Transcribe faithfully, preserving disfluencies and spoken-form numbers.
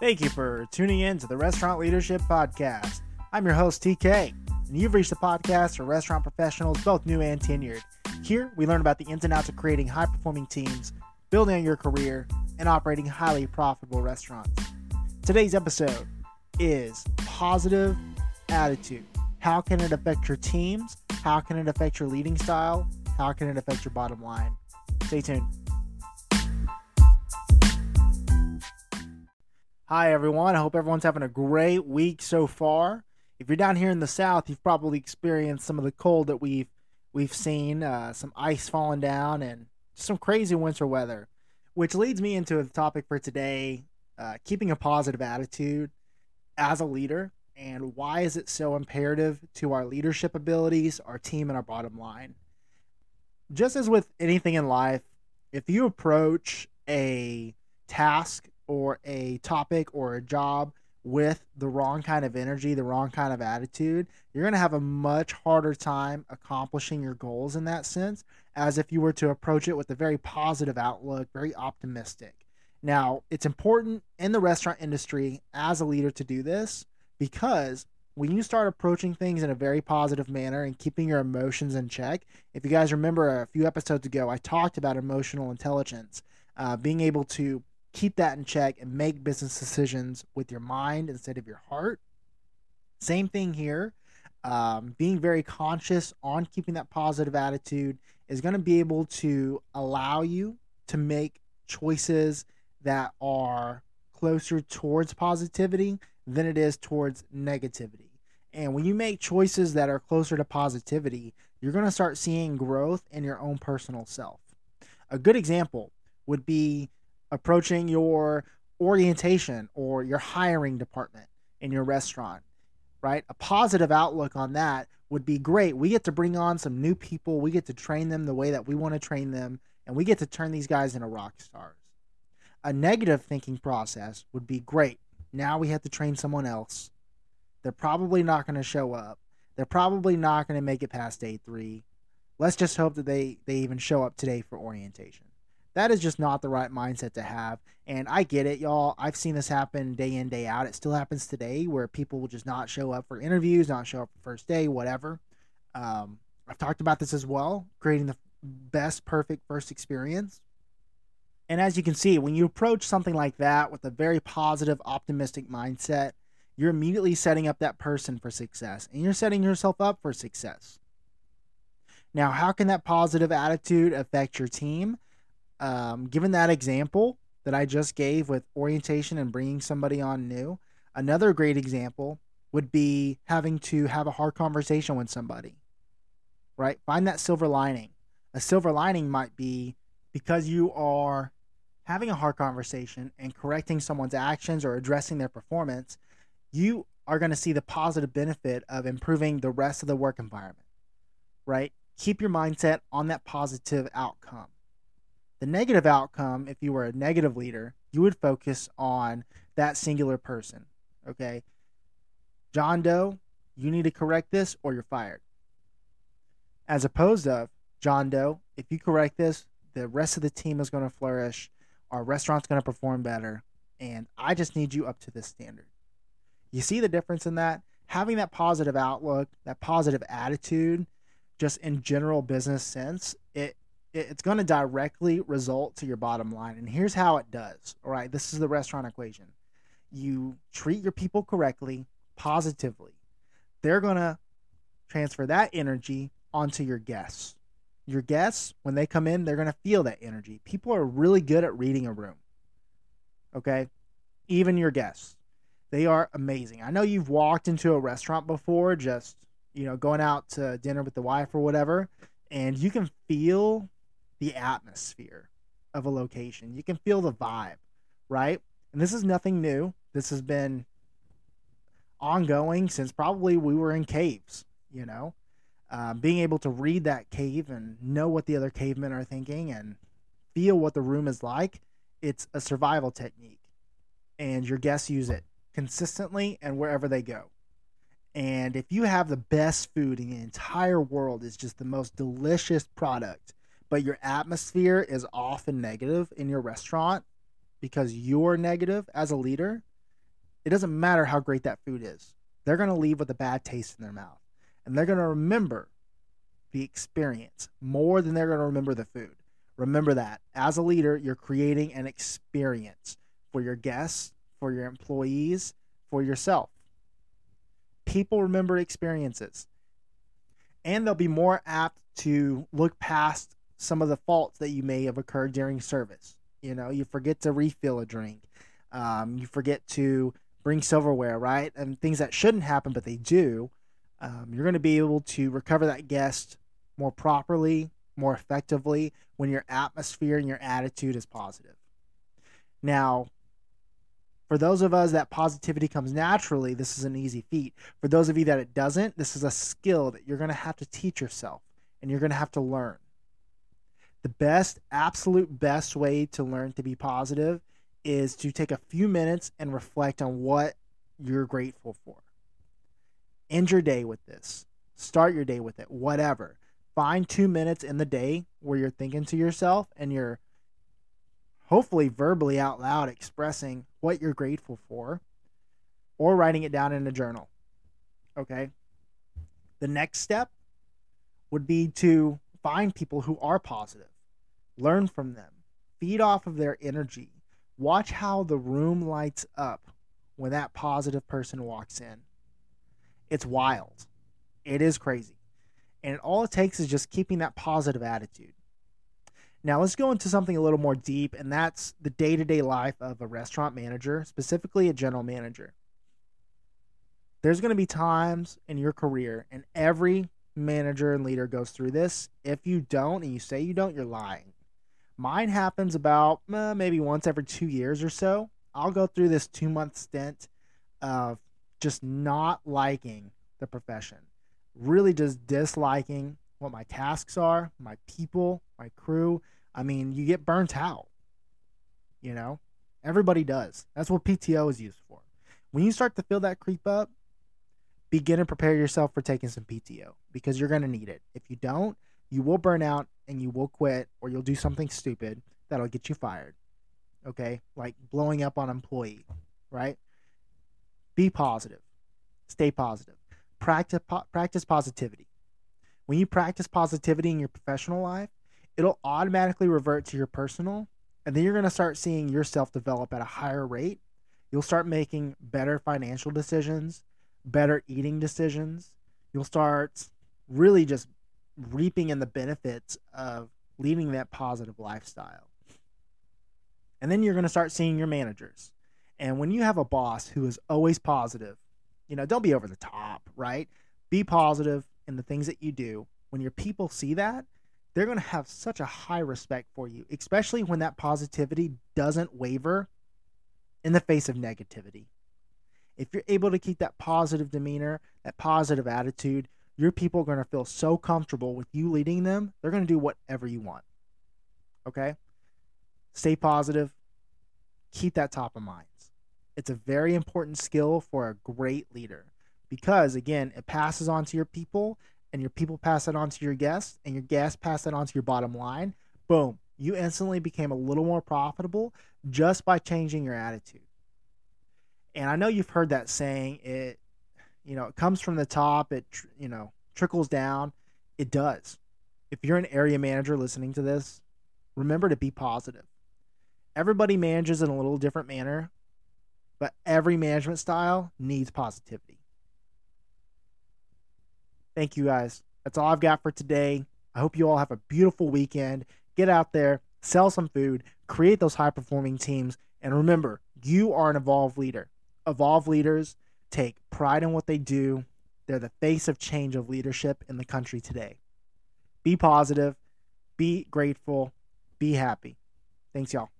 Thank you for tuning in to the Restaurant Leadership Podcast. I'm your host, T K, and you've reached the podcast for restaurant professionals, both new and tenured. Here, we learn about the ins and outs of creating high-performing teams, building on your career, and operating highly profitable restaurants. Today's episode is positive attitude. How can it affect your teams? How can it affect your leading style? How can it affect your bottom line? Stay tuned. Hi everyone, I hope everyone's having a great week so far. If you're down here in the south, you've probably experienced some of the cold that we've we've seen, uh, some ice falling down and some crazy winter weather, which leads me into the topic for today, uh, keeping a positive attitude as a leader and why is it so imperative to our leadership abilities, our team, and our bottom line. Just as with anything in life, if you approach a task or a topic or a job with the wrong kind of energy, the wrong kind of attitude, you're going to have a much harder time accomplishing your goals in that sense, as if you were to approach it with a very positive outlook, very optimistic. Now, it's important in the restaurant industry as a leader to do this, because when you start approaching things in a very positive manner and keeping your emotions in check, if you guys remember a few episodes ago, I talked about emotional intelligence, uh, being able to keep that in check and make business decisions with your mind instead of your heart. Same thing here. Um, being very conscious on keeping that positive attitude is going to be able to allow you to make choices that are closer towards positivity than it is towards negativity. And when you make choices that are closer to positivity, you're going to start seeing growth in your own personal self. A good example would be approaching your orientation or your hiring department in your restaurant, right? A positive outlook on that would be great. We get to bring on some new people. We get to train them the way that we want to train them, and we get to turn these guys into rock stars. A negative thinking process would be great. Now we have to train someone else. They're probably not going to show up. They're probably not going to make it past day three. Let's just hope that they, they even show up today for orientation. That is just not the right mindset to have. And I get it, y'all. I've seen this happen day in, day out. It still happens today where people will just not show up for interviews, not show up for first day, whatever. Um, I've talked about this as well, creating the best, perfect first experience. And as you can see, when you approach something like that with a very positive, optimistic mindset, you're immediately setting up that person for success, and you're setting yourself up for success. Now, how can that positive attitude affect your team? Um, given that example that I just gave with orientation and bringing somebody on new, another great example would be having to have a hard conversation with somebody, right? Find that silver lining. A silver lining might be because you are having a hard conversation and correcting someone's actions or addressing their performance, you are going to see the positive benefit of improving the rest of the work environment, right? Keep your mindset on that positive outcome. The negative outcome, if you were a negative leader, you would focus on that singular person, okay? John Doe, you need to correct this or you're fired. As opposed to John Doe, if you correct this, the rest of the team is going to flourish, our restaurant's going to perform better, and I just need you up to this standard. You see the difference in that? Having that positive outlook, that positive attitude, just in general business sense, it It's going to directly result to your bottom line. And here's how it does. All right. This is the restaurant equation. You treat your people correctly, positively. They're going to transfer that energy onto your guests. Your guests, when they come in, they're going to feel that energy. People are really good at reading a room. Okay. Even your guests, they are amazing. I know you've walked into a restaurant before, just, you know, going out to dinner with the wife or whatever, and you can feel the atmosphere of a location. You can feel the vibe, right? And this is nothing new. This has been ongoing since probably we were in caves, you know, um, being able to read that cave and know what the other cavemen are thinking and feel what the room is like. It's a survival technique, and your guests use it consistently and wherever they go. And if you have the best food in the entire world, it's just the most delicious product, but your atmosphere is often negative in your restaurant because you're negative as a leader, It doesn't matter how great that food is. They're going to leave with a bad taste in their mouth. And they're going to remember the experience more than they're going to remember the food. Remember that. As a leader, you're creating an experience for your guests, for your employees, for yourself. People remember experiences. And they'll be more apt to look past some of the faults that you may have occurred during service. You know, you forget to refill a drink. Um, you forget to bring silverware, right? And things that shouldn't happen, but they do. Um, you're going to be able to recover that guest more properly, more effectively when your atmosphere and your attitude is positive. Now, for those of us that positivity comes naturally, this is an easy feat. For those of you that it doesn't, this is a skill that you're going to have to teach yourself and you're going to have to learn. The best, absolute best way to learn to be positive is to take a few minutes and reflect on what you're grateful for. End your day with this. Start your day with it, whatever. Find two minutes in the day where you're thinking to yourself and you're hopefully verbally out loud expressing what you're grateful for or writing it down in a journal, okay? The next step would be to find people who are positive. Learn from them. Feed off of their energy. Watch how the room lights up when that positive person walks in. It's wild. It is crazy. And all it takes is just keeping that positive attitude. Now let's go into something a little more deep, and that's the day-to-day life of a restaurant manager, specifically a general manager. There's going to be times in your career, and every manager and leader goes through this. If you don't, and you say you don't, you're lying. Mine happens about uh, maybe once every two years or so. I'll go through this two-month stint of just not liking the profession. Really just disliking what my tasks are, my people, my crew. I mean, you get burnt out. You know? Everybody does. That's what P T O is used for. When you start to feel that creep up, begin and prepare yourself for taking some P T O because you're going to need it. If you don't, you will burn out and you will quit, or you'll do something stupid that'll get you fired, okay? Like blowing up on an employee, right? Be positive. Stay positive. Practice po- practice positivity. When you practice positivity in your professional life, it'll automatically revert to your personal, and then you're going to start seeing yourself develop at a higher rate. You'll start making better financial decisions, better eating decisions. You'll start really just reaping in the benefits of leading that positive lifestyle. And then you're going to start seeing your managers. And when you have a boss who is always positive, you know, don't be over the top, right? Be positive in the things that you do. When your people see that, they're going to have such a high respect for you, especially when that positivity doesn't waver in the face of negativity. If you're able to keep that positive demeanor, that positive attitude, your people are going to feel so comfortable with you leading them. They're going to do whatever you want. Okay? Stay positive. Keep that top of mind. It's a very important skill for a great leader because, again, it passes on to your people, and your people pass it on to your guests, and your guests pass it on to your bottom line. Boom. You instantly became a little more profitable just by changing your attitude. And I know you've heard that saying, it You know, it comes from the top. It, you know, trickles down. It does. If you're an area manager listening to this, remember to be positive. Everybody manages in a little different manner, but every management style needs positivity. Thank you, guys. That's all I've got for today. I hope you all have a beautiful weekend. Get out there, sell some food, create those high-performing teams, and remember, you are an Evolve leader. Evolve leaders take pride in what they do. They're the face of change of leadership in the country today. Be positive, be grateful, be happy. Thanks, y'all.